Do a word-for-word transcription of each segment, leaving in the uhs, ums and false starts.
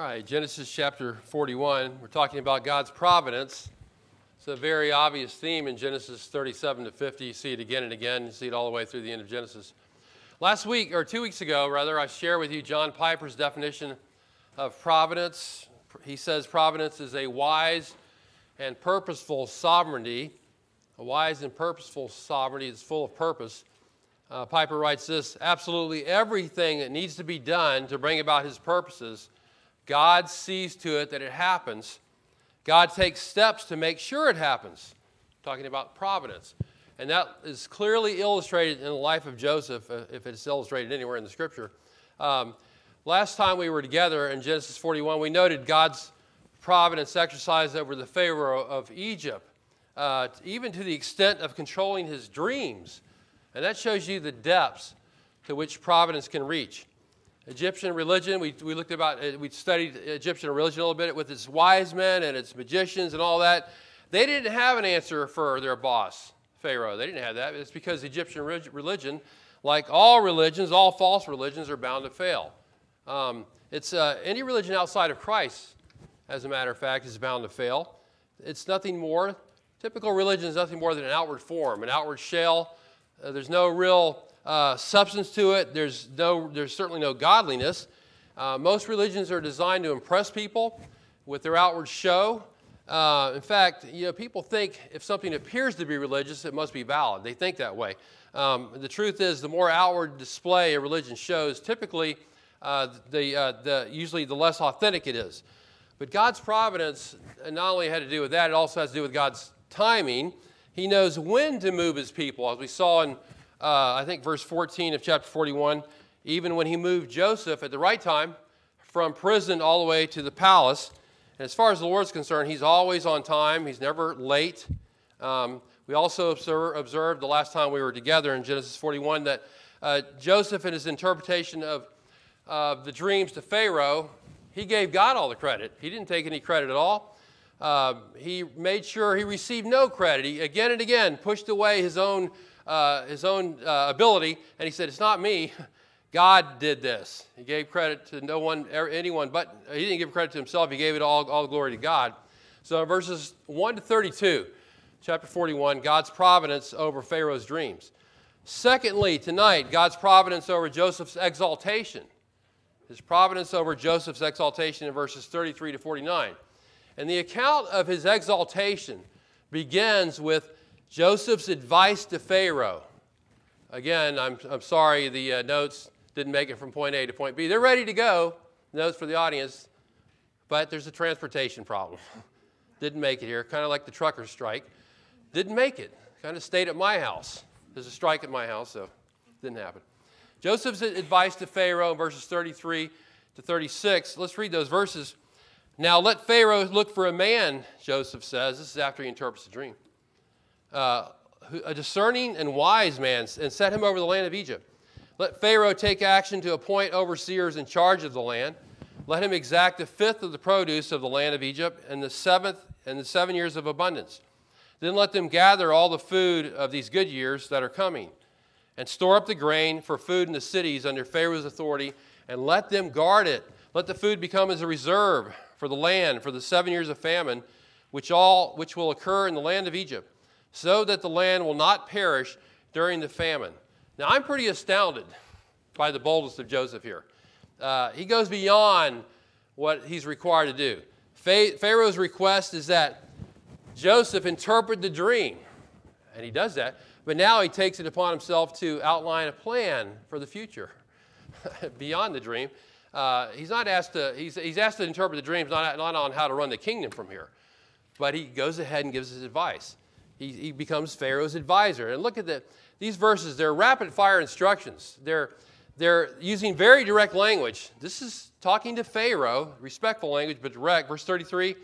All right, Genesis chapter forty-one, we're talking about God's providence. It's a very obvious theme in Genesis thirty-seven to fifty. You see it again and again. You see it all the way through the end of Genesis. Last week, or two weeks ago, rather, I shared with you John Piper's definition of providence. He says providence is a wise and purposeful sovereignty. A wise and purposeful sovereignty is full of purpose. Uh, Piper writes this: absolutely everything that needs to be done to bring about his purposes, God sees to it that it happens. God takes steps to make sure it happens. Talking about providence. And that is clearly illustrated in the life of Joseph, if it's illustrated anywhere in the Scripture. Um, last time we were together in Genesis forty-one, we noted God's providence exercised over the Pharaoh of Egypt, uh, even to the extent of controlling his dreams. And that shows you the depths to which providence can reach. Egyptian religion, we we looked about, we studied Egyptian religion a little bit with its wise men and its magicians and all that. They didn't have an answer for their boss, Pharaoh. They didn't have that. It's because Egyptian religion, like all religions, all false religions, are bound to fail. Um, it's uh, any religion outside of Christ, as a matter of fact, is bound to fail. It's nothing more. Typical religion is nothing more than an outward form, an outward shell. Uh, there's no real... Uh, substance to it. There's no. There's certainly no godliness. Uh, most religions are designed to impress people with their outward show. Uh, in fact, you know, people think if something appears to be religious, it must be valid. They think that way. Um, the truth is, the more outward display a religion shows, typically, uh, the, uh, the usually the less authentic it is. But God's providence not only had to do with that, it also has to do with God's timing. He knows when to move His people, as we saw in. Uh, I think verse fourteen of chapter forty-one, even when he moved Joseph at the right time from prison all the way to the palace. And as far as the Lord's concerned, he's always on time. He's never late. Um, we also observe, observed the last time we were together in Genesis forty-one that uh, Joseph and his interpretation of uh, the dreams to Pharaoh, he gave God all the credit. He didn't take any credit at all. Uh, he made sure he received no credit. He again and again pushed away his own Uh, his own uh, ability, and he said, "It's not me. God did this." He gave credit to no one, er, anyone, but he didn't give credit to himself. He gave it all, all glory to God. So, in verses one to thirty-two, chapter forty-one, God's providence over Pharaoh's dreams. Secondly, tonight, God's providence over Joseph's exaltation. His providence over Joseph's exaltation in verses thirty-three to forty-nine, and the account of his exaltation begins with Joseph's advice to Pharaoh. Again, I'm, I'm sorry the uh, notes didn't make it from point A to point B. They're ready to go, notes for the audience, but there's a transportation problem. Didn't make it here, kind of like the trucker strike. Didn't make it, kind of stayed at my house. There's a strike at my house, so didn't happen. Joseph's advice to Pharaoh in verses thirty-three to thirty-six. Let's read those verses. "Now let Pharaoh look for a man," Joseph says. This is after he interprets the dream. Uh, "a discerning and wise man, and set him over the land of Egypt. Let Pharaoh take action to appoint overseers in charge of the land. Let him exact a fifth of the produce of the land of Egypt, and the seventh and the seven years of abundance. Then let them gather all the food of these good years that are coming, and store up the grain for food in the cities under Pharaoh's authority, and let them guard it. Let the food become as a reserve for the land for the seven years of famine, which all which will occur in the land of Egypt, so that the land will not perish during the famine." Now, I'm pretty astounded by the boldness of Joseph here. Uh, he goes beyond what he's required to do. Fa- Pharaoh's request is that Joseph interpret the dream, and he does that, but now he takes it upon himself to outline a plan for the future beyond the dream. Uh, he's not asked to, he's, he's asked to interpret the dreams, not, not on how to run the kingdom from here, but he goes ahead and gives his advice. He, he becomes Pharaoh's advisor. And look at the, these verses. They're rapid-fire instructions. They're, they're using very direct language. This is talking to Pharaoh, respectful language, but direct. Verse thirty-three,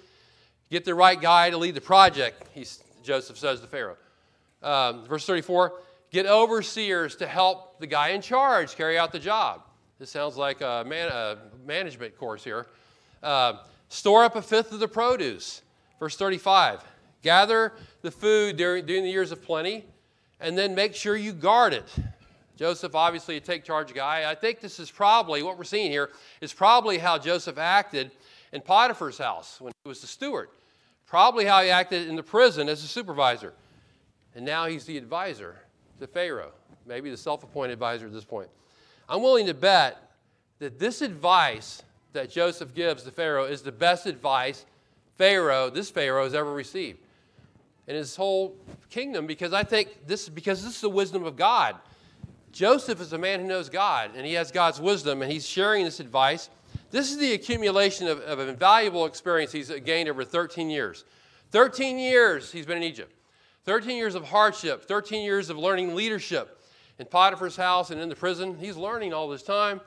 "Get the right guy to lead the project," he's, Joseph says to Pharaoh. Um, verse thirty-four, "Get overseers to help the guy in charge carry out the job." This sounds like a, man, a management course here. Uh, "store up a fifth of the produce." Verse thirty-five, "Gather the food during, during the years of plenty, and then make sure you guard it." Joseph, obviously, a take-charge guy. I think this is probably, what we're seeing here, is probably how Joseph acted in Potiphar's house when he was the steward. Probably how he acted in the prison as a supervisor. And now he's the advisor to Pharaoh, maybe the self-appointed advisor at this point. I'm willing to bet that this advice that Joseph gives to Pharaoh is the best advice Pharaoh, this Pharaoh, has ever received in his whole kingdom, because I think this, because this is the wisdom of God. Joseph is a man who knows God, and he has God's wisdom, and he's sharing this advice. This is the accumulation of, of an invaluable experience he's gained over thirteen years. thirteen years he's been in Egypt. thirteen years of hardship. thirteen years of learning leadership in Potiphar's house and in the prison. He's learning all this time.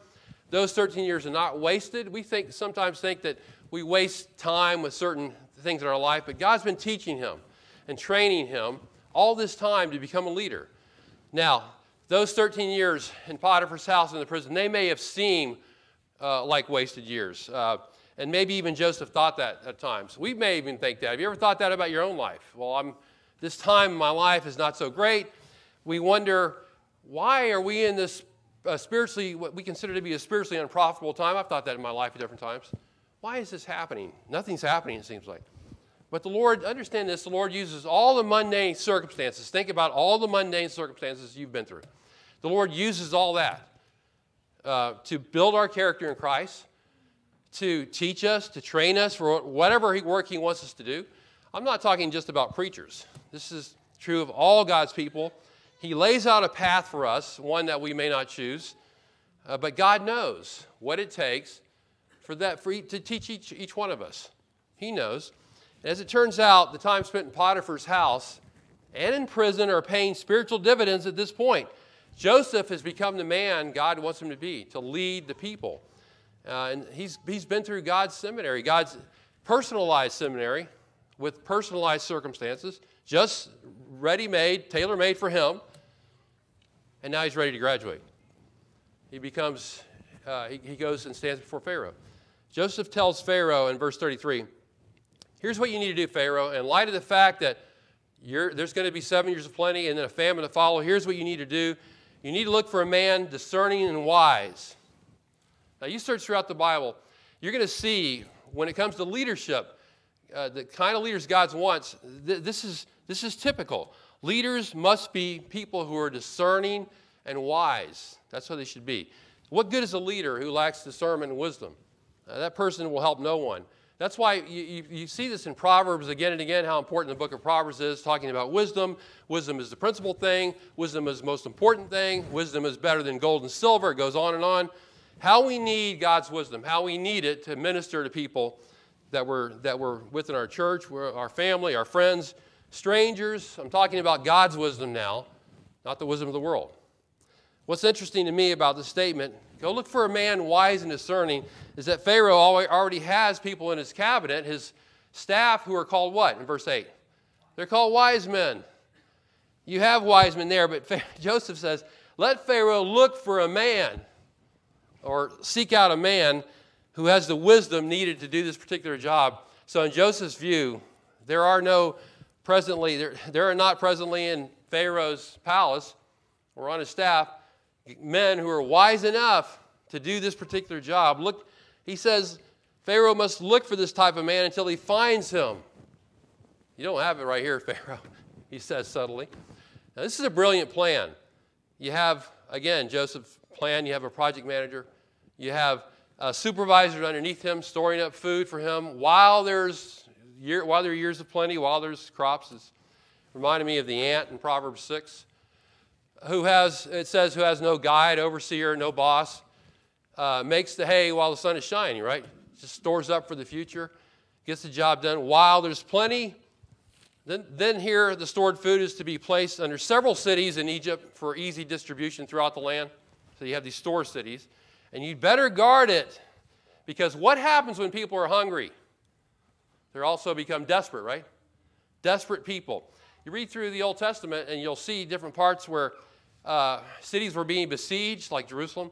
Those thirteen years are not wasted. We think sometimes think that we waste time with certain things in our life, but God's been teaching him and training him all this time to become a leader. Now, those thirteen years in Potiphar's house in the prison, they may have seemed uh, like wasted years. Uh, and maybe even Joseph thought that at times. We may even think that. Have you ever thought that about your own life? Well, I'm, this time in my life is not so great. We wonder, why are we in this uh, spiritually, what we consider to be a spiritually unprofitable time? I've thought that in my life at different times. Why is this happening? Nothing's happening, it seems like. But the Lord, understand this, the Lord uses all the mundane circumstances. Think about all the mundane circumstances you've been through. The Lord uses all that uh, to build our character in Christ, to teach us, to train us for whatever work He wants us to do. I'm not talking just about preachers. This is true of all God's people. He lays out a path for us, one that we may not choose, uh, but God knows what it takes for that for to teach each, each one of us. He knows. As it turns out, the time spent in Potiphar's house and in prison are paying spiritual dividends at this point. Joseph has become the man God wants him to be, to lead the people. Uh, and he's he's been through God's seminary, God's personalized seminary with personalized circumstances, just ready-made, tailor-made for him. And now he's ready to graduate. He becomes, uh, he, he goes and stands before Pharaoh. Joseph tells Pharaoh in verse thirty-three, here's what you need to do, Pharaoh. In light of the fact that you're, there's going to be seven years of plenty and then a famine to follow, here's what you need to do. You need to look for a man discerning and wise. Now, you search throughout the Bible, you're going to see when it comes to leadership, uh, the kind of leaders God wants, th- this is, this is typical. Leaders must be people who are discerning and wise. That's how they should be. What good is a leader who lacks discernment and wisdom? Uh, that person will help no one. That's why you, you, you see this in Proverbs again and again, how important the book of Proverbs is, talking about wisdom. Wisdom is the principal thing. Wisdom is the most important thing. Wisdom is better than gold and silver. It goes on and on. How we need God's wisdom, how we need it to minister to people that we're, that we're within our church, our family, our friends, strangers. I'm talking about God's wisdom now, not the wisdom of the world. What's interesting to me about this statement, go look for a man wise and discerning, is that Pharaoh already has people in his cabinet, his staff, who are called what? In verse eight, they're called wise men. You have wise men there, but Joseph says, let Pharaoh look for a man or seek out a man who has the wisdom needed to do this particular job. So in Joseph's view, there are no presently, there, there are not presently in Pharaoh's palace or on his staff men who are wise enough to do this particular job. Look, he says, Pharaoh must look for this type of man until he finds him. You don't have it right here, Pharaoh, he says subtly. Now, this is a brilliant plan. You have, again, Joseph's plan. You have a project manager. You have a supervisor underneath him storing up food for him while there's year, while there are years of plenty, while there's crops. It's reminded me of the ant in Proverbs six. Who has, it says, who has no guide, overseer, no boss, uh, makes the hay while the sun is shining, right? Just stores up for the future, gets the job done while there's plenty. Then, then here, the stored food is to be placed under several cities in Egypt for easy distribution throughout the land. So you have these store cities. And you'd better guard it, because what happens when people are hungry? They also become desperate, right? Desperate people. You read through the Old Testament, and you'll see different parts where Uh, cities were being besieged, like Jerusalem.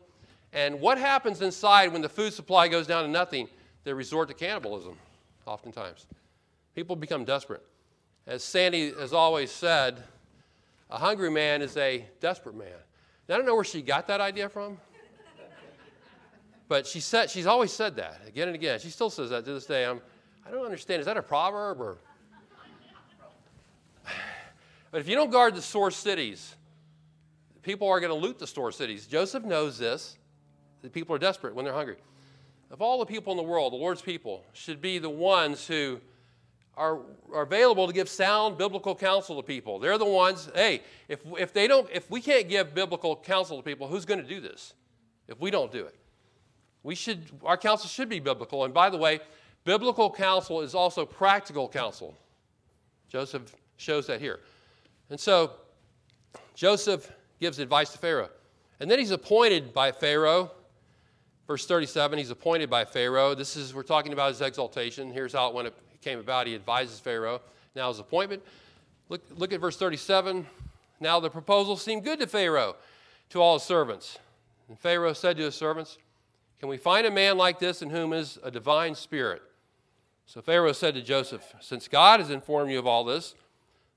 And what happens inside when the food supply goes down to nothing? They resort to cannibalism, oftentimes. People become desperate. As Sandy has always said, a hungry man is a desperate man. Now, I don't know where she got that idea from, but she said she's always said that again and again. She still says that to this day. I'm, I don't understand. Is that a proverb? Or? But if you don't guard the store cities, people are going to loot the store cities. Joseph knows this. The people are desperate when they're hungry. Of all the people in the world, the Lord's people should be the ones who are, are available to give sound biblical counsel to people. They're the ones, hey, if if they don't, if we can't give biblical counsel to people, who's going to do this if we don't do it? We should, our counsel should be biblical. And by the way, biblical counsel is also practical counsel. Joseph shows that here. And so Joseph gives advice to Pharaoh. And then he's appointed by Pharaoh. Verse thirty-seven, he's appointed by Pharaoh. This is, we're talking about his exaltation. Here's how it, when it came about. He advises Pharaoh. Now his appointment. Look, look at verse thirty-seven. Now the proposal seemed good to Pharaoh, to all his servants. And Pharaoh said to his servants, can we find a man like this in whom is a divine spirit? So Pharaoh said to Joseph, since God has informed you of all this,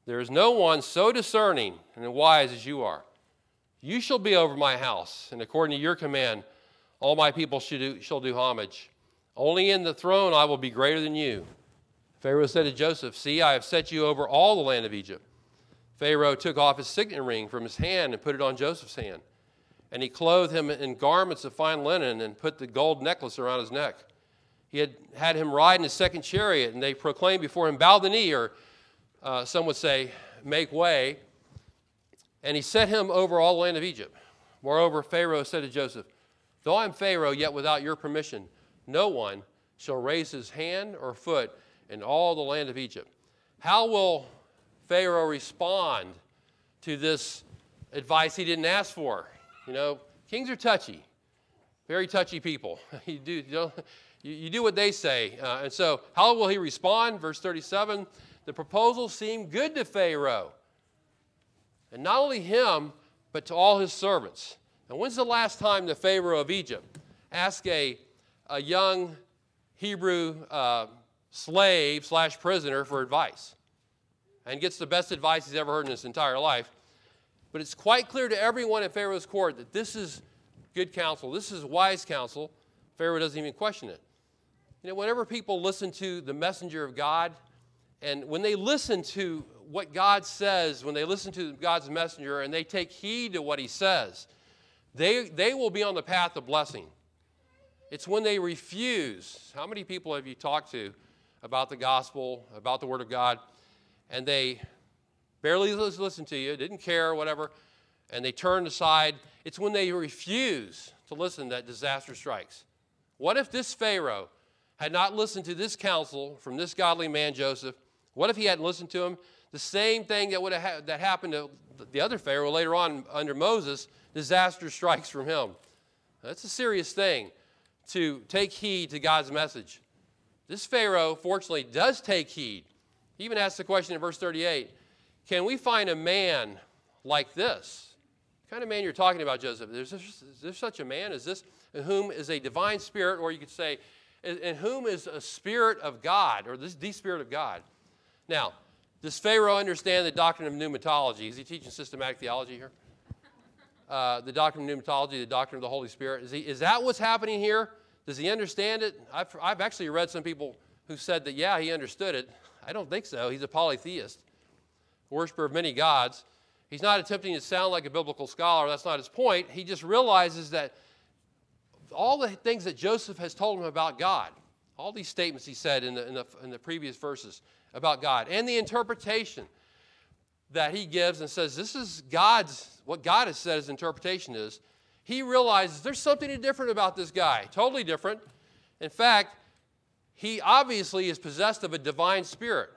there is no one so discerning and wise as you are. You shall be over my house, and according to your command, all my people shall do, shall do homage. Only in the throne I will be greater than you. Pharaoh said to Joseph, see, I have set you over all the land of Egypt. Pharaoh took off his signet ring from his hand and put it on Joseph's hand. And he clothed him in garments of fine linen and put the gold necklace around his neck. He had had him ride in his second chariot, and they proclaimed before him, bow the knee, or uh, some would say, make way. And he set him over all the land of Egypt. Moreover, Pharaoh said to Joseph, though I am Pharaoh, yet without your permission, no one shall raise his hand or foot in all the land of Egypt. How will Pharaoh respond to this advice he didn't ask for? You know, kings are touchy, very touchy people. you, do, you, know, you, you do what they say. Uh, and so how will he respond? Verse thirty-seven, the proposal seemed good to Pharaoh, and not only him, but to all his servants. And when's the last time the Pharaoh of Egypt asked a, a young Hebrew uh, slave slash prisoner for advice and gets the best advice he's ever heard in his entire life? But it's quite clear to everyone at Pharaoh's court that this is good counsel. This is wise counsel. Pharaoh doesn't even question it. You know, whenever people listen to the messenger of God, and when they listen to what God says, when they listen to God's messenger and they take heed to what he says, They, they will be on the path of blessing. It's when they refuse. How many people have you talked to about the gospel, about the word of God, and they barely listened to you, didn't care, whatever, and they turned aside? It's when they refuse to listen that disaster strikes. What if this Pharaoh had not listened to this counsel from this godly man, Joseph? What if he hadn't listened to him? The same thing that would have ha- that happened to the other Pharaoh later on under Moses, disaster strikes from him. That's a serious thing, to take heed to God's message. This Pharaoh, fortunately, does take heed. He even asks the question in verse thirty-eight, can we find a man like this? What kind of man you're talking about, Joseph? Is there, is there such a man as this, in whom is a divine spirit, or you could say, in whom is a spirit of God, or this, the spirit of God? Now, does Pharaoh understand the doctrine of pneumatology? Is he teaching systematic theology here? Uh, the doctrine of pneumatology, the doctrine of the Holy Spirit. Is, he, is that what's happening here? Does he understand it? I've, I've actually read some people who said that, yeah, he understood it. I don't think so. He's a polytheist, worshiper of many gods. He's not attempting to sound like a biblical scholar. That's not his point. He just realizes that all the things that Joseph has told him about God, all these statements he said in the, in the, in the previous verses about God, and the interpretation that he gives and says, this is God's, what God has said his interpretation is, he realizes there's something different about this guy, totally different. In fact, he obviously is possessed of a divine spirit.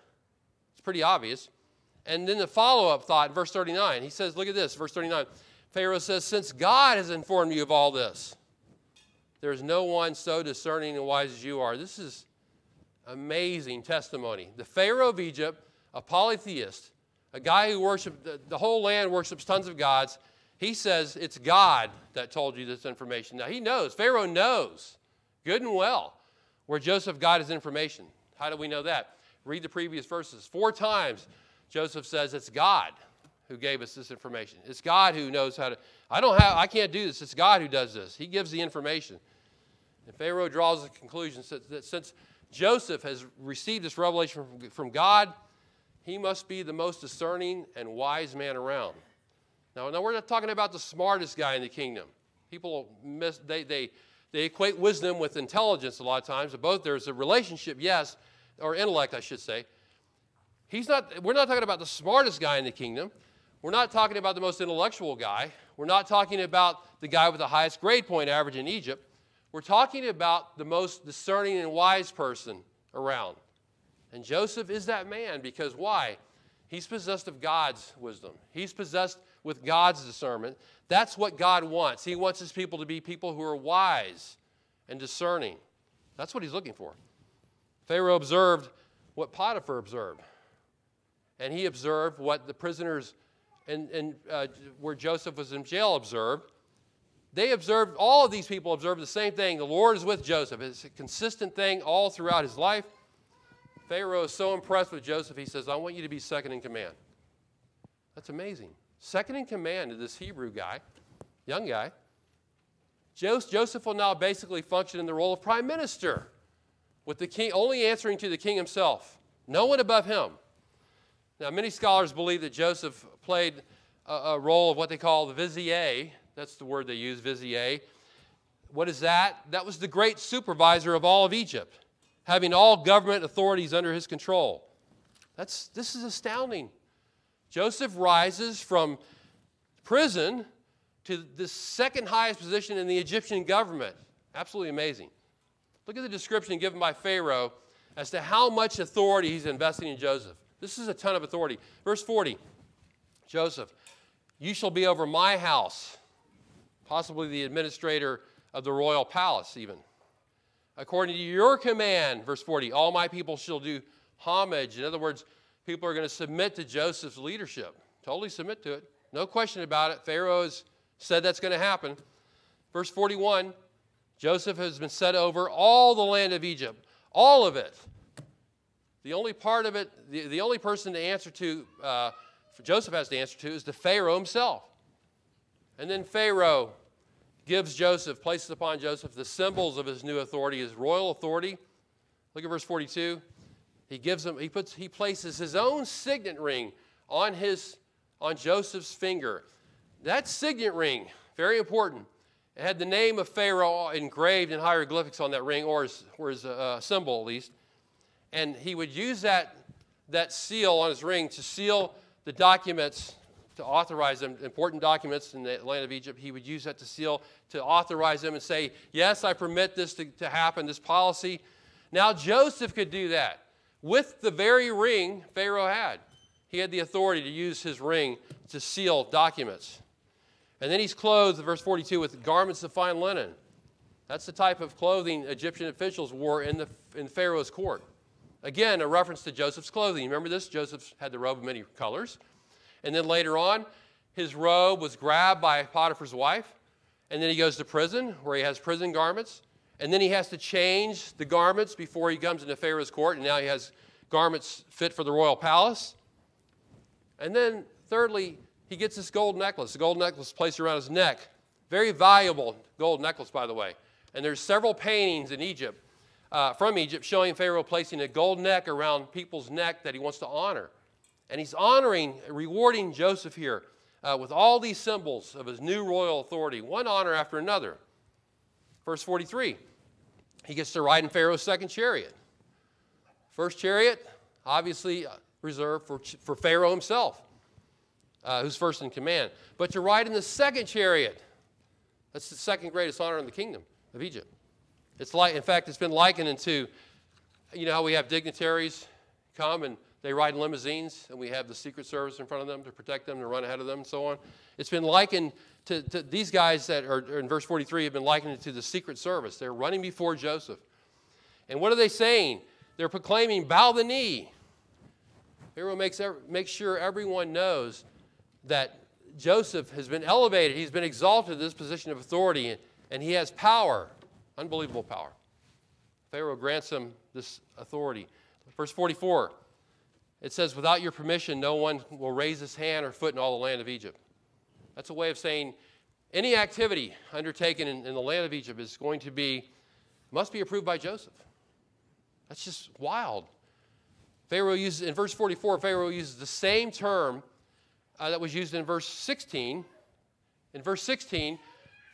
It's pretty obvious. And then the follow-up thought in verse thirty-nine, he says, look at this, verse thirty-nine. Pharaoh says, since God has informed you of all this, there is no one so discerning and wise as you are. This is amazing testimony. The Pharaoh of Egypt, a polytheist, a guy who worshiped, the whole land worships tons of gods. He says, it's God that told you this information. Now, he knows, Pharaoh knows good and well where Joseph got his information. How do we know that? Read the previous verses. Four times Joseph says, it's God. who gave us this information. It's God who knows how to. I don't have. I can't do this. It's God who does this. He gives the information. And Pharaoh draws the conclusion that since Joseph has received this revelation from God, he must be the most discerning and wise man around. Now, now we're not talking about the smartest guy in the kingdom. People miss, they they they equate wisdom with intelligence a lot of times. Both there's a relationship, yes, or intellect, I should say. He's not. We're not talking about the smartest guy in the kingdom. We're not talking about the most intellectual guy. We're not talking about the guy with the highest grade point average in Egypt. We're talking about the most discerning and wise person around. And Joseph is that man because why? He's possessed of God's wisdom. He's possessed with God's discernment. That's what God wants. He wants his people to be people who are wise and discerning. That's what he's looking for. Pharaoh observed what Potiphar observed. And he observed what the prisoners and, and uh, where Joseph was in jail observed. They observed, all of these people observed the same thing. The Lord is with Joseph. It's a consistent thing all throughout his life. Pharaoh is so impressed with Joseph, he says, I want you to be second in command. That's amazing. Second in command to this Hebrew guy, young guy. Joseph will now basically function in the role of prime minister, with the king only answering to the king himself. No one above him. Now, many scholars believe that Joseph played a, a role of what they call the vizier. That's the word they use, vizier. What is that? That was the great supervisor of all of Egypt, having all government authorities under his control. That's, this is astounding. Joseph rises from prison to the second highest position in the Egyptian government. Absolutely amazing. Look at the description given by Pharaoh as to how much authority he's investing in Joseph. This is a ton of authority. Verse forty, Joseph, you shall be over my house, possibly the administrator of the royal palace even. According to your command, verse forty, all my people shall do homage. In other words, people are going to submit to Joseph's leadership. Totally submit to it. No question about it. Pharaoh has said that's going to happen. Verse forty-one, Joseph has been set over all the land of Egypt. All of it. The only part of it, the, the only person to answer to, uh, Joseph has to answer to, is the Pharaoh himself. And then Pharaoh gives Joseph, places upon Joseph the symbols of his new authority, his royal authority. Look at verse forty-two. He gives him, he puts, he places his own signet ring on his, on Joseph's finger. That signet ring, very important. It had the name of Pharaoh engraved in hieroglyphics on that ring, or his, or his uh, symbol at least. And he would use that, that seal on his ring to seal the documents, to authorize them, important documents in the land of Egypt. He would use that to seal, to authorize them and say, yes, I permit this to, to happen, this policy. Now Joseph could do that with the very ring Pharaoh had. He had the authority to use his ring to seal documents. And then he's clothed, verse forty-two, with garments of fine linen. That's the type of clothing Egyptian officials wore in the in Pharaoh's court. Again, a reference to Joseph's clothing. Remember this? Joseph had the robe of many colors. And then later on, his robe was grabbed by Potiphar's wife. And then he goes to prison, where he has prison garments. And then he has to change the garments before he comes into Pharaoh's court. And now he has garments fit for the royal palace. And then, thirdly, he gets this gold necklace. The gold necklace placed around his neck. Very valuable gold necklace, by the way. And there's several paintings in Egypt, uh, from Egypt, showing Pharaoh placing a gold neck around people's neck that he wants to honor. And he's honoring, rewarding Joseph here uh, with all these symbols of his new royal authority, one honor after another. Verse forty-three, he gets to ride in Pharaoh's second chariot. First chariot, obviously reserved for, for Pharaoh himself, uh, who's first in command. But to ride in the second chariot, that's the second greatest honor in the kingdom of Egypt. It's like, in fact, it's been likened into, you know how we have dignitaries come and they ride in limousines, and we have the Secret Service in front of them to protect them, to run ahead of them, and so on. It's been likened to, to these guys that are in verse forty-three have been likened to the Secret Service. They're running before Joseph. And what are they saying? They're proclaiming, bow the knee. Pharaoh makes, makes sure everyone knows that Joseph has been elevated. He's been exalted to this position of authority, and he has power, unbelievable power. Pharaoh grants him this authority. Verse forty-four. It says, without your permission, no one will raise his hand or foot in all the land of Egypt. That's a way of saying any activity undertaken in, in the land of Egypt is going to be, must be approved by Joseph. That's just wild. Pharaoh uses, in verse forty-four, Pharaoh uses the same term uh, that was used in verse sixteen. In verse sixteen,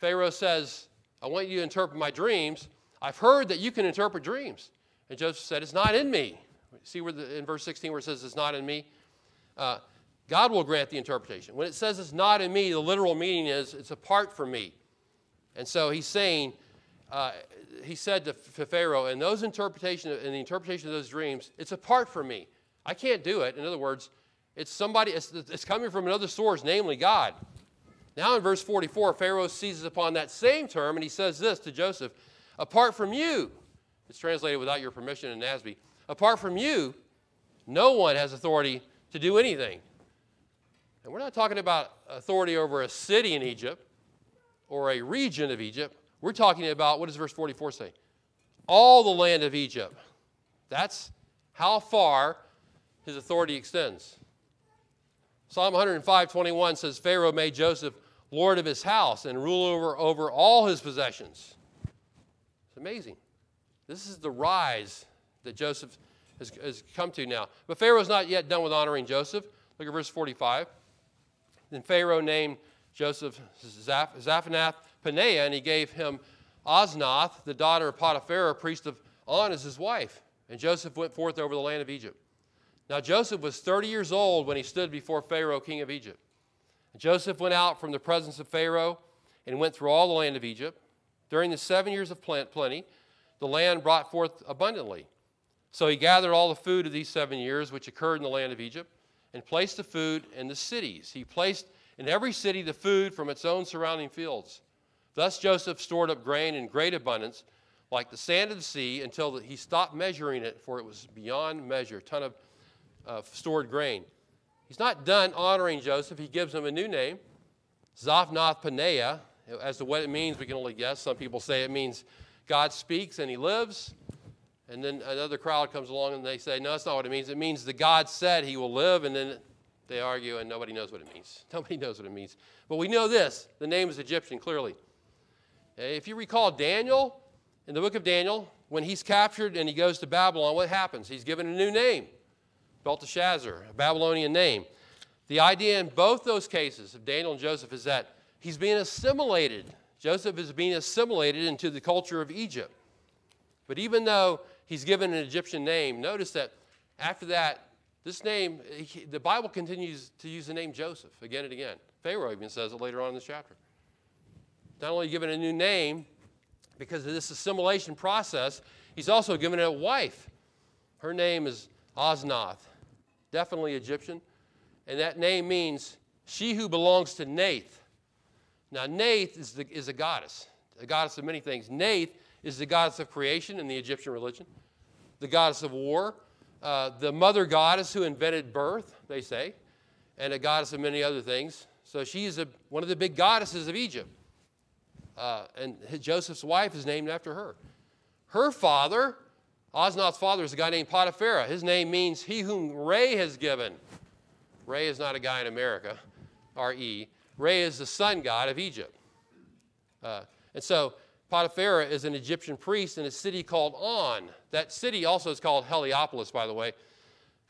Pharaoh says, I want you to interpret my dreams. I've heard that you can interpret dreams. And Joseph said, it's not in me. See where the, in verse sixteen where it says it's not in me? Uh, God will grant the interpretation. When it says it's not in me, the literal meaning is it's apart from me. And so he's saying, uh, he said to, to Pharaoh, in those interpretation, in the interpretation of those dreams, it's apart from me. I can't do it. In other words, it's somebody, it's, it's coming from another source, namely God. Now in verse forty-four, Pharaoh seizes upon that same term, and he says this to Joseph, apart from you, it's translated without your permission in N A S B, apart from you, no one has authority to do anything. And we're not talking about authority over a city in Egypt or a region of Egypt. We're talking about, what does verse forty-four say? All the land of Egypt. That's how far his authority extends. Psalm one oh five, twenty-one says, Pharaoh made Joseph lord of his house and ruler over, over all his possessions. It's amazing. This is the rise that Joseph has, has come to now. But Pharaoh's not yet done with honoring Joseph. Look at verse forty-five. Then Pharaoh named Joseph Zaph- Zaphnath-Paneah, and he gave him Asenath, the daughter of Potiphar, a priest of On, as his wife. And Joseph went forth over the land of Egypt. Now Joseph was thirty years old when he stood before Pharaoh, king of Egypt. And Joseph went out from the presence of Pharaoh and went through all the land of Egypt. During the seven years of plen- plenty, the land brought forth abundantly. So he gathered all the food of these seven years, which occurred in the land of Egypt, and placed the food in the cities. He placed in every city the food from its own surrounding fields. Thus Joseph stored up grain in great abundance, like the sand of the sea, until he stopped measuring it, for it was beyond measure, a ton of uh, stored grain. He's not done honoring Joseph. He gives him a new name, Zaphnath-Paneah. As to what it means, we can only guess. Some people say it means God speaks and he lives. And then another crowd comes along and they say, no, that's not what it means. It means the God said he will live. And then they argue and nobody knows what it means. Nobody knows what it means. But we know this. The name is Egyptian, clearly. If you recall Daniel, in the book of Daniel, when he's captured and he goes to Babylon, what happens? He's given a new name, Belteshazzar, a Babylonian name. The idea in both those cases of Daniel and Joseph is that he's being assimilated. Joseph is being assimilated into the culture of Egypt. But even though he's given an Egyptian name, notice that after that, this name, he, the Bible continues to use the name Joseph again and again. Pharaoh even says it later on in this chapter. Not only given a new name because of this assimilation process, he's also given it a wife. Her name is Asenath, definitely Egyptian. And that name means she who belongs to Nath. Now, Nath is, the, is a goddess, a goddess of many things. Nath is the goddess of creation in the Egyptian religion, the goddess of war, uh, the mother goddess who invented birth, they say, and a goddess of many other things. So she is a, one of the big goddesses of Egypt. Uh, and Joseph's wife is named after her. Her father, Asenath's father, is a guy named Potiphar. His name means he whom Ray has given. Ray is not a guy in America, R E. Ra is the sun god of Egypt. Uh, and so Potiphar is an Egyptian priest in a city called On. That city also is called Heliopolis, by the way.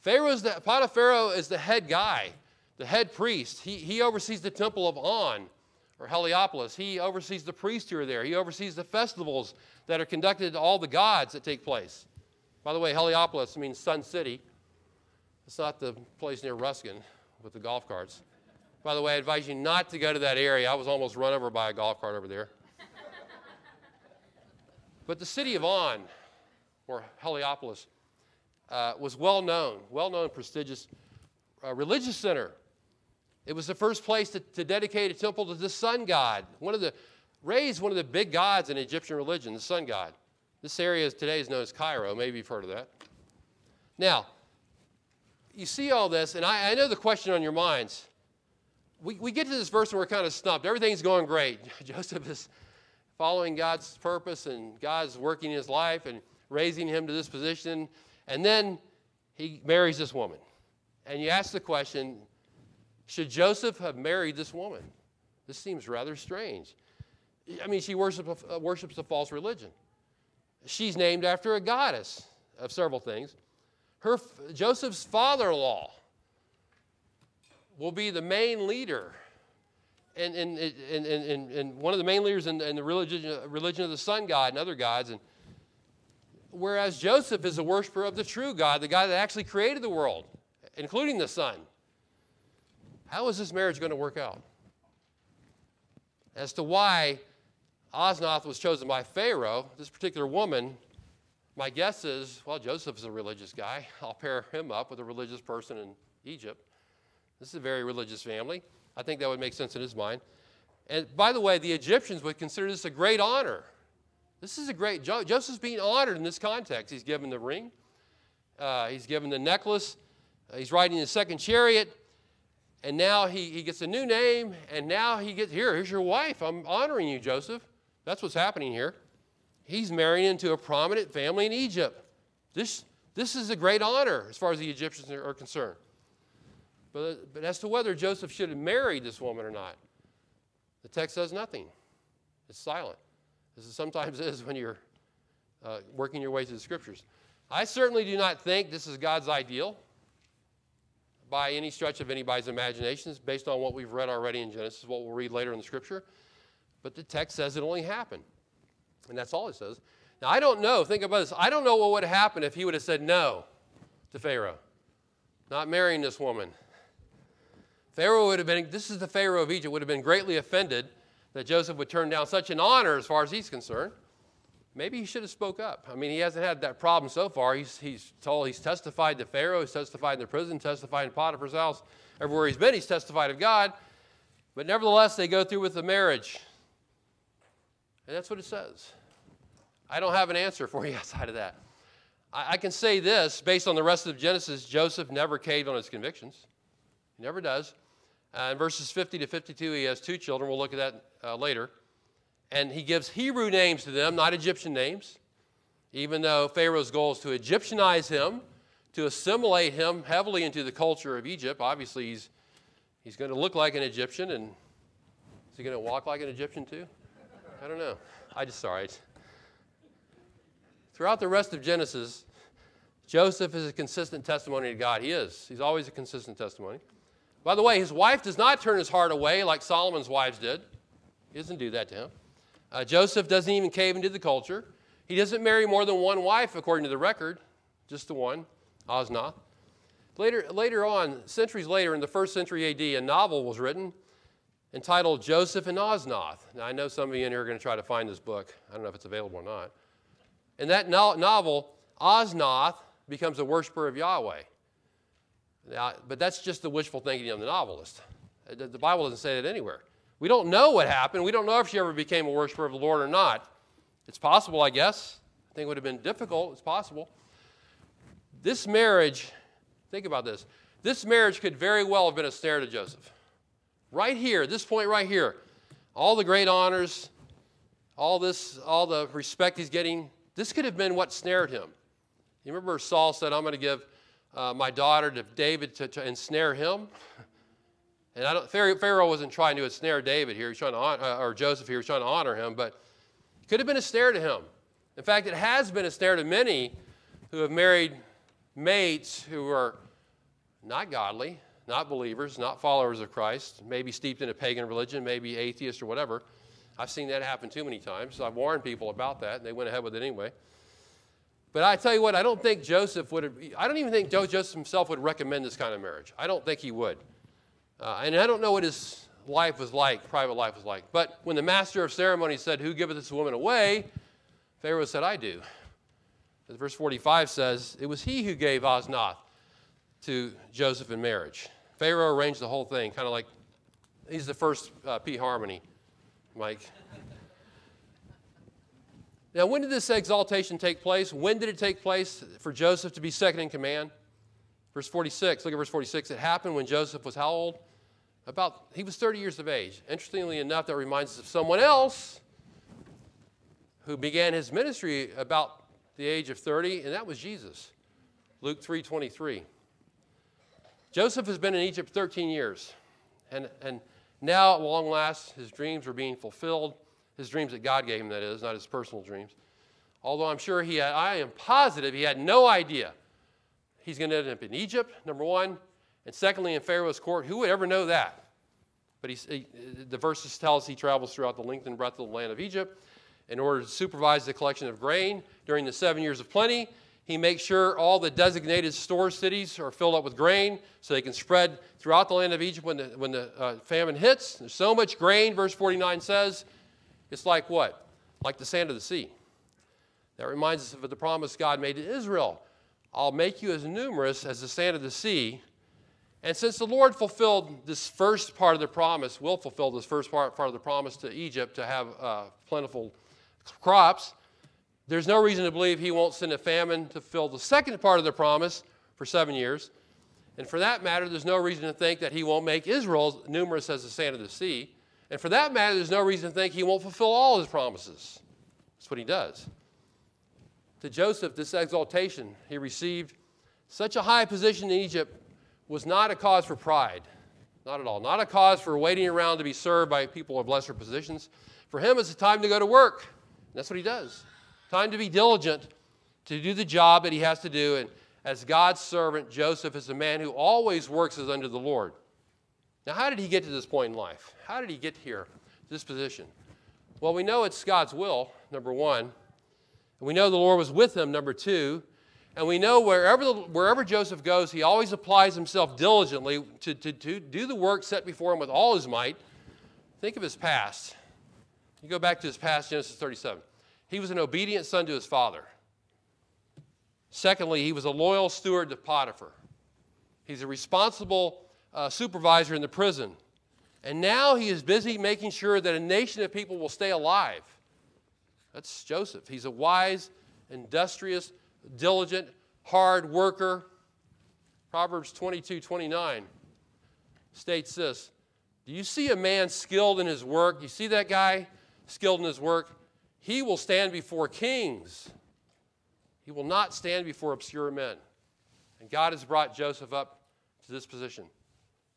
Pharaoh's the, Potiphar is the head guy, the head priest. He, he oversees the temple of On, or Heliopolis. He oversees the priests who are there. He oversees the festivals that are conducted to all the gods that take place. By the way, Heliopolis means sun city. It's not the place near Ruskin with the golf carts. By the way, I advise you not to go to that area. I was almost run over by a golf cart over there. But the city of On, or Heliopolis, uh, was well-known, well-known, prestigious uh, religious center. It was the first place to, to dedicate a temple to the sun god. One of the, Ray's one of the big gods in Egyptian religion, the sun god. This area is, today is known as Cairo. Maybe you've heard of that. Now, you see all this, and I, I know the question on your minds. We, we get to this verse and we're kind of stumped. Everything's going great. Joseph is following God's purpose and God's working in his life and raising him to this position. And then he marries this woman. And you ask the question, should Joseph have married this woman? This seems rather strange. I mean, she worships a, worships a false religion. She's named after a goddess of several things. Her Joseph's father-in-law will be the main leader, and and and and, and one of the main leaders in, in the religion religion of the sun god and other gods. And whereas Joseph is a worshiper of the true God, the God that actually created the world, including the sun. How is this marriage going to work out? As to why Asenath was chosen by Pharaoh, this particular woman, my guess is, well, Joseph is a religious guy. I'll pair him up with a religious person in Egypt. This is a very religious family. I think that would make sense in his mind. And by the way, the Egyptians would consider this a great honor. This is a great, jo- Joseph's being honored in this context. He's given the ring. Uh, he's given the necklace. Uh, he's riding his second chariot. And now he, he gets a new name. And now he gets, here, here's your wife. I'm honoring you, Joseph. That's what's happening here. He's marrying into a prominent family in Egypt. This, this is a great honor as far as the Egyptians are concerned. But, but as to whether Joseph should have married this woman or not, the text says nothing. It's silent. As it sometimes is when you're uh, working your way through the Scriptures. I certainly do not think this is God's ideal by any stretch of anybody's imaginations, based on what we've read already in Genesis, what we'll read later in the Scripture. But the text says it only happened. And that's all it says. Now, I don't know. Think about this. I don't know what would have happened if he would have said no to Pharaoh, not marrying this woman. Pharaoh would have been, this is the Pharaoh of Egypt, would have been greatly offended that Joseph would turn down such an honor as far as he's concerned. Maybe he should have spoke up. I mean, he hasn't had that problem so far. He's, he's told, he's testified to Pharaoh, he's testified in the prison, testified in Potiphar's house. Everywhere he's been, he's testified of God. But nevertheless, they go through with the marriage. And that's what it says. I don't have an answer for you outside of that. I, I can say this, based on the rest of Genesis, Joseph never caved on his convictions. He never does. Uh, in verses fifty to fifty-two, he has two children. We'll look at that uh, later. And he gives Hebrew names to them, not Egyptian names, even though Pharaoh's goal is to Egyptianize him, to assimilate him heavily into the culture of Egypt. Obviously, he's, he's going to look like an Egyptian, and is he going to walk like an Egyptian too? I don't know. I just, sorry. Throughout the rest of Genesis, Joseph is a consistent testimony to God. He is. He's always a consistent testimony. By the way, his wife does not turn his heart away like Solomon's wives did. He doesn't do that to him. Uh, Joseph doesn't even cave into the culture. He doesn't marry more than one wife, according to the record, just the one, Asenath. Later, later on, centuries later, in the first century A D, a novel was written entitled Joseph and Asenath. Now, I know some of you in here are going to try to find this book. I don't know if it's available or not. In that no- novel, Asenath becomes a worshiper of Yahweh. Now, but that's just the wishful thinking of the novelist. The Bible doesn't say that anywhere. We don't know what happened. We don't know if she ever became a worshiper of the Lord or not. It's possible, I guess. I think it would have been difficult. It's possible. This marriage, think about this. This marriage could very well have been a snare to Joseph. Right here, this point right here, all the great honors, all this, all the respect he's getting, this could have been what snared him. You remember Saul said, I'm going to give Uh, my daughter to David to, to ensnare him, and I don't. Pharaoh wasn't trying to ensnare David here. He was trying to honor, uh, or Joseph here. He was trying to honor him, but it could have been a snare to him. In fact, it has been a snare to many who have married mates who are not godly, not believers, not followers of Christ, maybe steeped in a pagan religion, maybe atheist or whatever. I've seen that happen too many times. So I've warned people about that, and they went ahead with it anyway. But I tell you what, I don't think Joseph would have, I don't even think Joseph himself would recommend this kind of marriage. I don't think he would. Uh, and I don't know what his life was like, private life was like. But when the master of ceremonies said, who giveth this woman away? Pharaoh said, I do. As verse forty-five says, it was he who gave Asenath to Joseph in marriage. Pharaoh arranged the whole thing, kind of like, he's the first uh, P. Harmony, Mike. Now, when did this exaltation take place? When did it take place for Joseph to be second in command? Verse forty-six, look at verse forty-six. It happened when Joseph was how old? About, he was thirty years of age. Interestingly enough, that reminds us of someone else who began his ministry about the age of thirty, and that was Jesus. Luke three twenty-three. Joseph has been in Egypt thirteen years, and, and now at long last, his dreams are being fulfilled, his dreams that God gave him, that is, not his personal dreams. Although I'm sure he had, I am positive he had no idea he's going to end up in Egypt, number one, and secondly, in Pharaoh's court. Who would ever know that? But he's, he, the verses tell us he travels throughout the length and breadth of the land of Egypt in order to supervise the collection of grain during the seven years of plenty. He makes sure all the designated store cities are filled up with grain so they can spread throughout the land of Egypt when the, when the uh, famine hits. There's so much grain, verse forty-nine says, it's like what? Like the sand of the sea. That reminds us of the promise God made to Israel. I'll make you as numerous as the sand of the sea. And since the Lord fulfilled this first part of the promise, will fulfill this first part, part of the promise to Egypt to have uh, plentiful crops, there's no reason to believe he won't send a famine to fill the second part of the promise for seven years. And for that matter, there's no reason to think that he won't make Israel numerous as the sand of the sea. And for that matter, there's no reason to think he won't fulfill all his promises. That's what he does. To Joseph, this exaltation he received, such a high position in Egypt, was not a cause for pride. Not at all. Not a cause for waiting around to be served by people of lesser positions. For him, it's a time to go to work. And that's what he does. Time to be diligent, to do the job that he has to do. And as God's servant, Joseph is a man who always works as unto the Lord. Now, how did he get to this point in life? How did he get here, this position? Well, we know it's God's will, number one. And we know the Lord was with him, number two. And we know wherever the, wherever Joseph goes, he always applies himself diligently to, to, to do the work set before him with all his might. Think of his past. You go back to his past, Genesis thirty-seven. He was an obedient son to his father. Secondly, he was a loyal steward to Potiphar. He's a responsible uh, supervisor in the prison. And now he is busy making sure that a nation of people will stay alive. That's Joseph. He's a wise, industrious, diligent, hard worker. Proverbs twenty-two twenty-nine states this. Do you see a man skilled in his work? You see that guy skilled in his work? He will stand before kings. He will not stand before obscure men. And God has brought Joseph up to this position.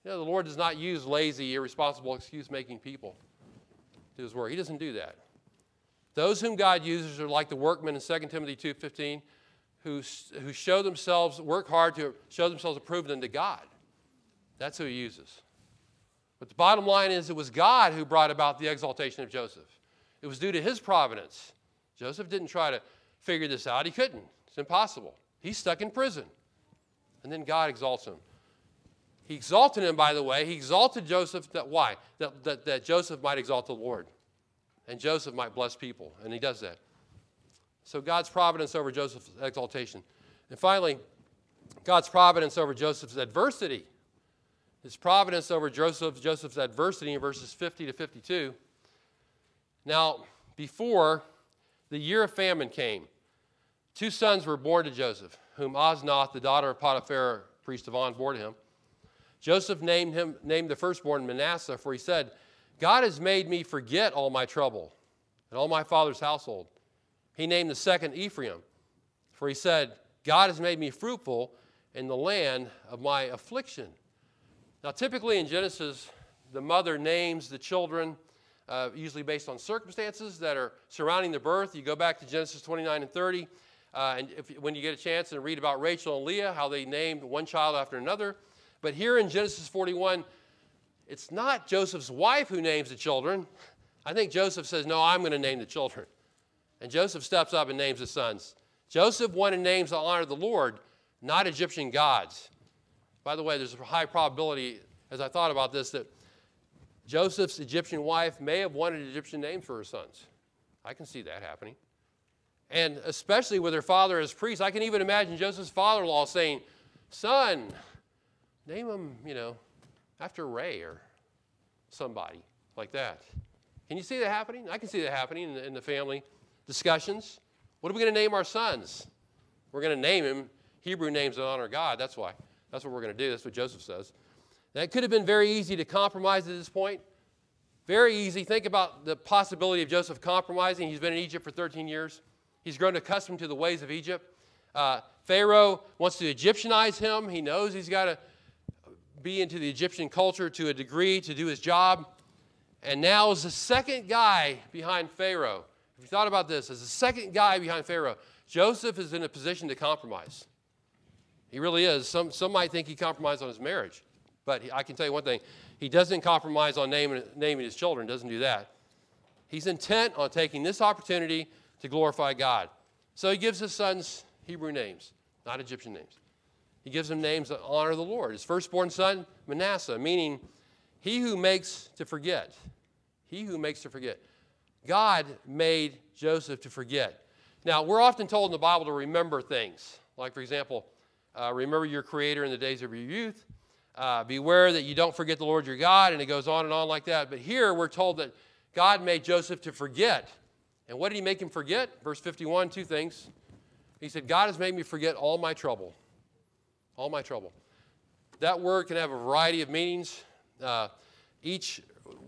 You know, the Lord does not use lazy, irresponsible, excuse-making people to his work. He doesn't do that. Those whom God uses are like the workmen in Second Timothy two fifteen who, who show themselves, work hard to show themselves approved unto God. That's who he uses. But the bottom line is it was God who brought about the exaltation of Joseph. It was due to his providence. Joseph didn't try to figure this out. He couldn't. It's impossible. He's stuck in prison. And then God exalts him. He exalted him, by the way. He exalted Joseph. That why? That, that, that Joseph might exalt the Lord. And Joseph might bless people. And he does that. So God's providence over Joseph's exaltation. And finally, God's providence over Joseph's adversity. His providence over Joseph, Joseph's adversity in verses fifty to fifty-two. Now, before the year of famine came, two sons were born to Joseph, whom Asenath, the daughter of Potiphar, priest of On, bore to him. Joseph named him named the firstborn Manasseh, for he said, God has made me forget all my trouble and all my father's household. He named the second Ephraim, for he said, God has made me fruitful in the land of my affliction. Now, typically in Genesis, the mother names the children, Uh, usually based on circumstances that are surrounding the birth. You go back to Genesis twenty-nine and thirty, uh, and if, when you get a chance, and read about Rachel and Leah, how they named one child after another. But here in Genesis forty-one, it's not Joseph's wife who names the children. I think Joseph says, no, I'm going to name the children. And Joseph steps up and names the sons. Joseph wanted names to honor the Lord, not Egyptian gods. By the way, there's a high probability, as I thought about this, that Joseph's Egyptian wife may have wanted Egyptian names for her sons. I can see that happening. And especially with her father as priest, I can even imagine Joseph's father-in-law saying, son, name him, you know, after Ray or somebody like that. Can you see that happening? I can see that happening in the, in the family discussions. What are we going to name our sons? We're going to name him Hebrew names that honor God. That's why. That's what we're going to do. That's what Joseph says. That could have been very easy to compromise at this point. Very easy. Think about the possibility of Joseph compromising. He's been in Egypt for thirteen years. He's grown accustomed to the ways of Egypt. Uh, Pharaoh wants to Egyptianize him. He knows he's got to be into the Egyptian culture to a degree to do his job. And now is the second guy behind Pharaoh. If you thought about this, as the second guy behind Pharaoh, Joseph is in a position to compromise. He really is. Some some might think he compromised on his marriage. But he, I can tell you one thing. He doesn't compromise on naming, naming his children. Doesn't do that. He's intent on taking this opportunity to glorify God. So he gives his sons Hebrew names, not Egyptian names. He gives them names that honor the Lord. His firstborn son, Manasseh, meaning he who makes to forget. He who makes to forget. God made Joseph to forget. Now, we're often told in the Bible to remember things. Like, for example, uh, remember your Creator in the days of your youth. Uh, beware that you don't forget the Lord your God, and it goes on and on like that. But here we're told that God made Joseph to forget. And what did he make him forget? Verse fifty-one, two things. He said, God has made me forget all my trouble. All my trouble. That word can have a variety of meanings, uh, each,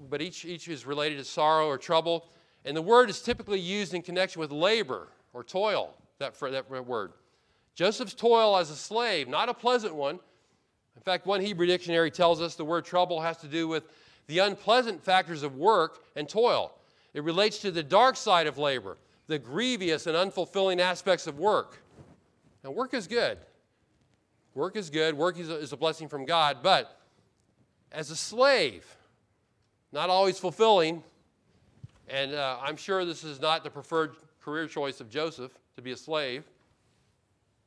but each, each is related to sorrow or trouble. And the word is typically used in connection with labor or toil, that, that word. Joseph's toil as a slave, not a pleasant one. In fact, one Hebrew dictionary tells us the word trouble has to do with the unpleasant factors of work and toil. It relates to the dark side of labor, the grievous and unfulfilling aspects of work. Now, work is good. Work is good. Work is a, is a blessing from God. But as a slave, not always fulfilling, and uh, I'm sure this is not the preferred career choice of Joseph, to be a slave.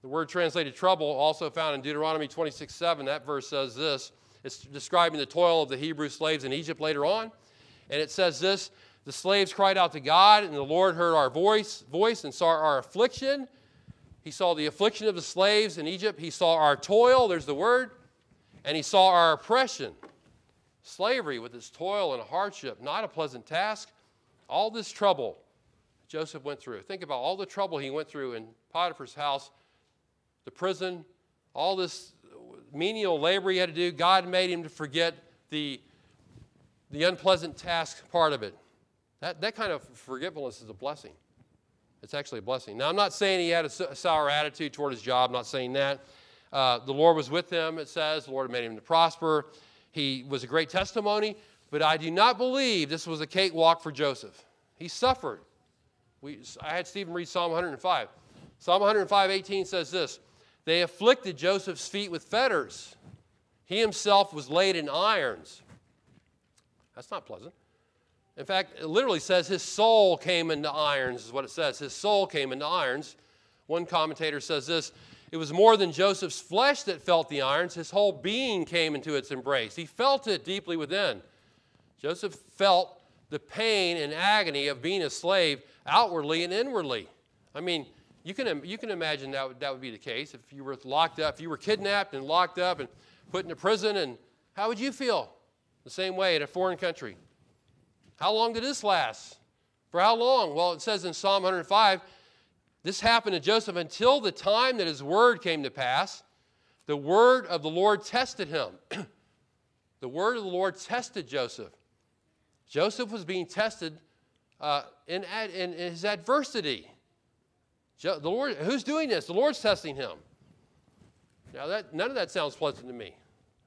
The word translated trouble, also found in Deuteronomy twenty-six seven, that verse says this. It's describing the toil of the Hebrew slaves in Egypt later on. And it says this, the slaves cried out to God, and the Lord heard our voice, voice and saw our affliction. He saw the affliction of the slaves in Egypt. He saw our toil, there's the word, and he saw our oppression. Slavery with its toil and hardship, not a pleasant task. All this trouble Joseph went through. Think about all the trouble he went through in Potiphar's house, the prison, all this menial labor he had to do. God made him to forget the, the unpleasant task part of it. That, that kind of forgetfulness is a blessing. It's actually a blessing. Now, I'm not saying he had a sour attitude toward his job. I'm not saying that. Uh, the Lord was with him, it says. The Lord made him to prosper. He was a great testimony. But I do not believe this was a cakewalk for Joseph. He suffered. We, I had Stephen read Psalm one hundred five. Psalm one hundred five eighteen says this. They afflicted Joseph's feet with fetters. He himself was laid in irons. That's not pleasant. In fact, it literally says his soul came into irons, is what it says. His soul came into irons. One commentator says this. It was more than Joseph's flesh that felt the irons. His whole being came into its embrace. He felt it deeply within. Joseph felt the pain and agony of being a slave outwardly and inwardly. I mean, you can you can imagine that would, that would be the case if you were locked up, if you were kidnapped and locked up and put into prison, and how would you feel? The same way in a foreign country. How long did this last? For how long? Well, it says in Psalm one hundred five, this happened to Joseph until the time that his word came to pass. The word of the Lord tested him. The word of the Lord tested Joseph. Joseph was being tested uh, in, ad, in, in his adversity. Jo- the Lord, who's doing this? The Lord's testing him. Now, that, none of that sounds pleasant to me.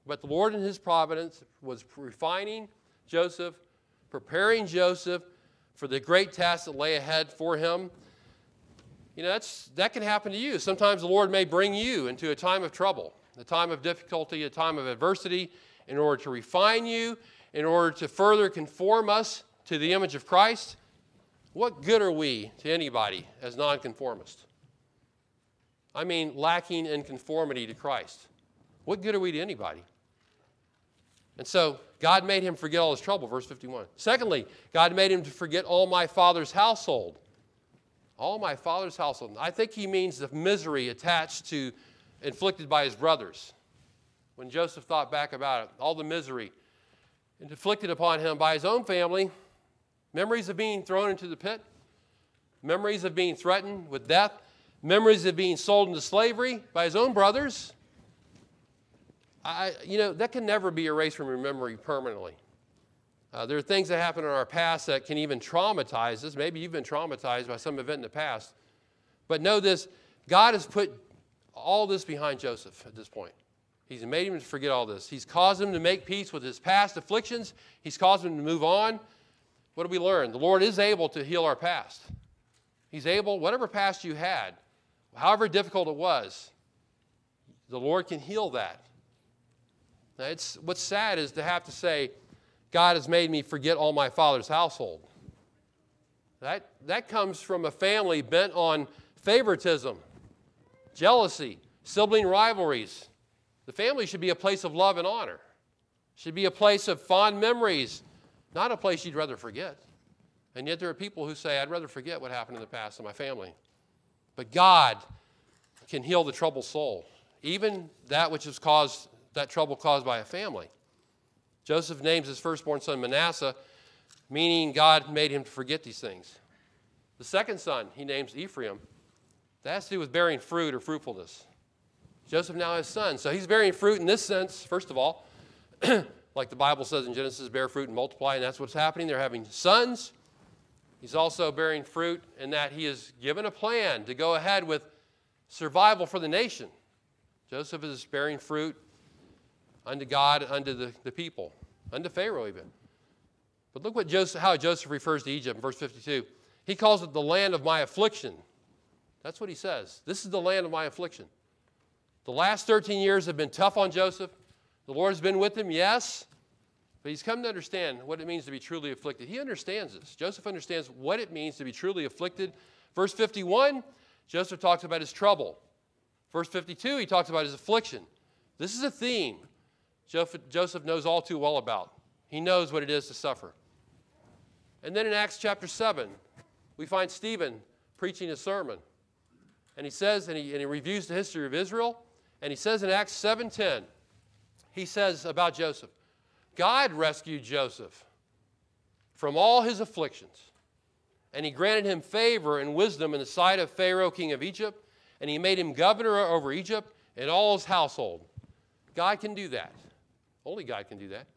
But the Lord in his providence was refining Joseph, preparing Joseph for the great task that lay ahead for him. You know, that's, that can happen to you. Sometimes the Lord may bring you into a time of trouble, a time of difficulty, a time of adversity, in order to refine you, in order to further conform us to the image of Christ. What good are we to anybody as nonconformists? I mean, lacking in conformity to Christ. What good are we to anybody? And so, God made him forget all his trouble, verse fifty-one. Secondly, God made him to forget all my father's household. All my father's household. I think he means the misery attached to, inflicted by his brothers. When Joseph thought back about it, all the misery inflicted upon him by his own family, memories of being thrown into the pit, memories of being threatened with death, memories of being sold into slavery by his own brothers. I, you know, that can never be erased from your memory permanently. Uh, there are things that happen in our past that can even traumatize us. Maybe you've been traumatized by some event in the past. But know this, God has put all this behind Joseph at this point. He's made him to forget all this. He's caused him to make peace with his past afflictions. He's caused him to move on. What do we learn? The Lord is able to heal our past. He's able, whatever past you had, however difficult it was, the Lord can heal that. Now, it's, what's sad is to have to say, God has made me forget all my father's household. That, that comes from a family bent on favoritism, jealousy, sibling rivalries. The family should be a place of love and honor. Should be a place of fond memories, not a place you'd rather forget. And yet there are people who say, I'd rather forget what happened in the past in my family. But God can heal the troubled soul, even that which is caused, that trouble caused by a family. Joseph names his firstborn son Manasseh, meaning God made him to forget these things. The second son he names Ephraim. That has to do with bearing fruit or fruitfulness. Joseph now has sons, so he's bearing fruit in this sense, first of all. Like the Bible says in Genesis, bear fruit and multiply, and that's what's happening. They're having sons. He's also bearing fruit in that he is given a plan to go ahead with survival for the nation. Joseph is bearing fruit unto God, unto the, the people, unto Pharaoh even. But look what Joseph, how Joseph refers to Egypt in verse fifty-two. He calls it the land of my affliction. That's what he says. This is the land of my affliction. The last thirteen years have been tough on Joseph. The Lord has been with him, yes, but he's come to understand what it means to be truly afflicted. He understands this. Joseph understands what it means to be truly afflicted. Verse fifty-one, Joseph talks about his trouble. Verse fifty-two, he talks about his affliction. This is a theme Joseph knows all too well about. He knows what it is to suffer. And then in Acts chapter seven, we find Stephen preaching a sermon. And he says, and he, and he reviews the history of Israel, and he says in Acts seven ten, he says about Joseph, God rescued Joseph from all his afflictions, and he granted him favor and wisdom in the sight of Pharaoh, king of Egypt, and he made him governor over Egypt and all his household. God can do that. Only God can do that.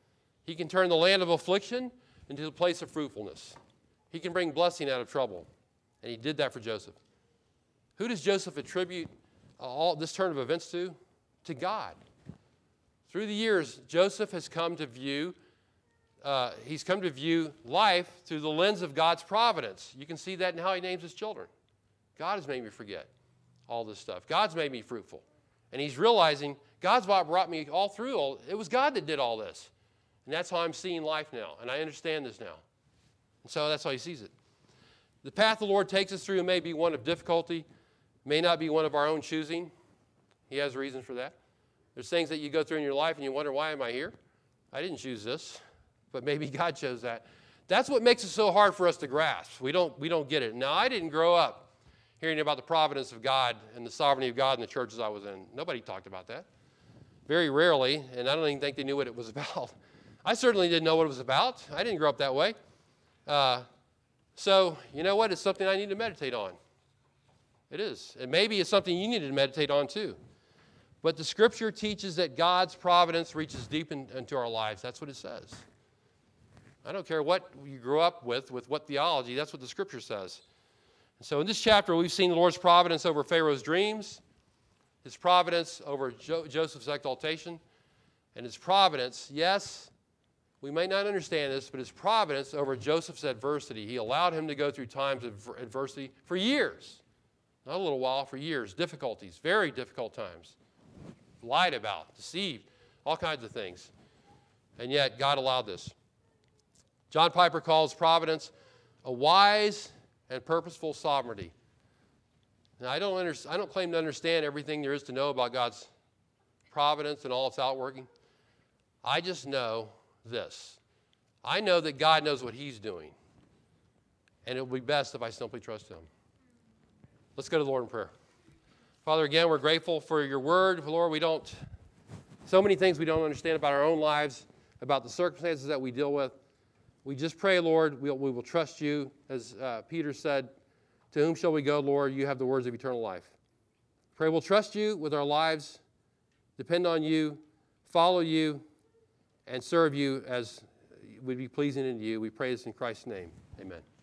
He can turn the land of affliction into a place of fruitfulness. He can bring blessing out of trouble, and he did that for Joseph. Who does Joseph attribute all this turn of events to? To God. Through the years, Joseph has come to view, uh, he's come to view life through the lens of God's providence. You can see that in how he names his children. God has made me forget all this stuff. God's made me fruitful. And he's realizing God's brought me all through. All, it was God that did all this. And that's how I'm seeing life now. And I understand this now. And so that's how he sees it. The path the Lord takes us through may be one of difficulty, may not be one of our own choosing. He has reasons for that. There's things that you go through in your life and you wonder, why am I here? I didn't choose this, but maybe God chose that. That's what makes it so hard for us to grasp. We don't, we don't get it. Now, I didn't grow up hearing about the providence of God and the sovereignty of God in the churches I was in. Nobody talked about that. Very rarely, and I don't even think they knew what it was about. I certainly didn't know what it was about. I didn't grow up that way. Uh, so, you know what? It's something I need to meditate on. It is. And maybe it's something you need to meditate on too. But the scripture teaches that God's providence reaches deep in, into our lives. That's what it says. I don't care what you grew up with, with what theology, that's what the scripture says. And so in this chapter, we've seen the Lord's providence over Pharaoh's dreams, his providence over Jo- Joseph's exaltation, and his providence, yes, we may not understand this, but his providence over Joseph's adversity. He allowed him to go through times of adversity for years. Not a little while, for years. Difficulties, very difficult times. Lied about, deceived, all kinds of things. And yet, God allowed this. John Piper calls providence a wise and purposeful sovereignty. Now, I don't, under, I don't claim to understand everything there is to know about God's providence and all its outworking. I just know this. I know that God knows what he's doing. And it will be best if I simply trust him. Let's go to the Lord in prayer. Father, again, we're grateful for your word. Lord, we don't, so many things we don't understand about our own lives, about the circumstances that we deal with. We just pray, Lord, we'll, we will trust you. As uh, Peter said, to whom shall we go, Lord? You have the words of eternal life. Pray we'll trust you with our lives, depend on you, follow you, and serve you as would be pleasing unto you. We pray this in Christ's name. Amen.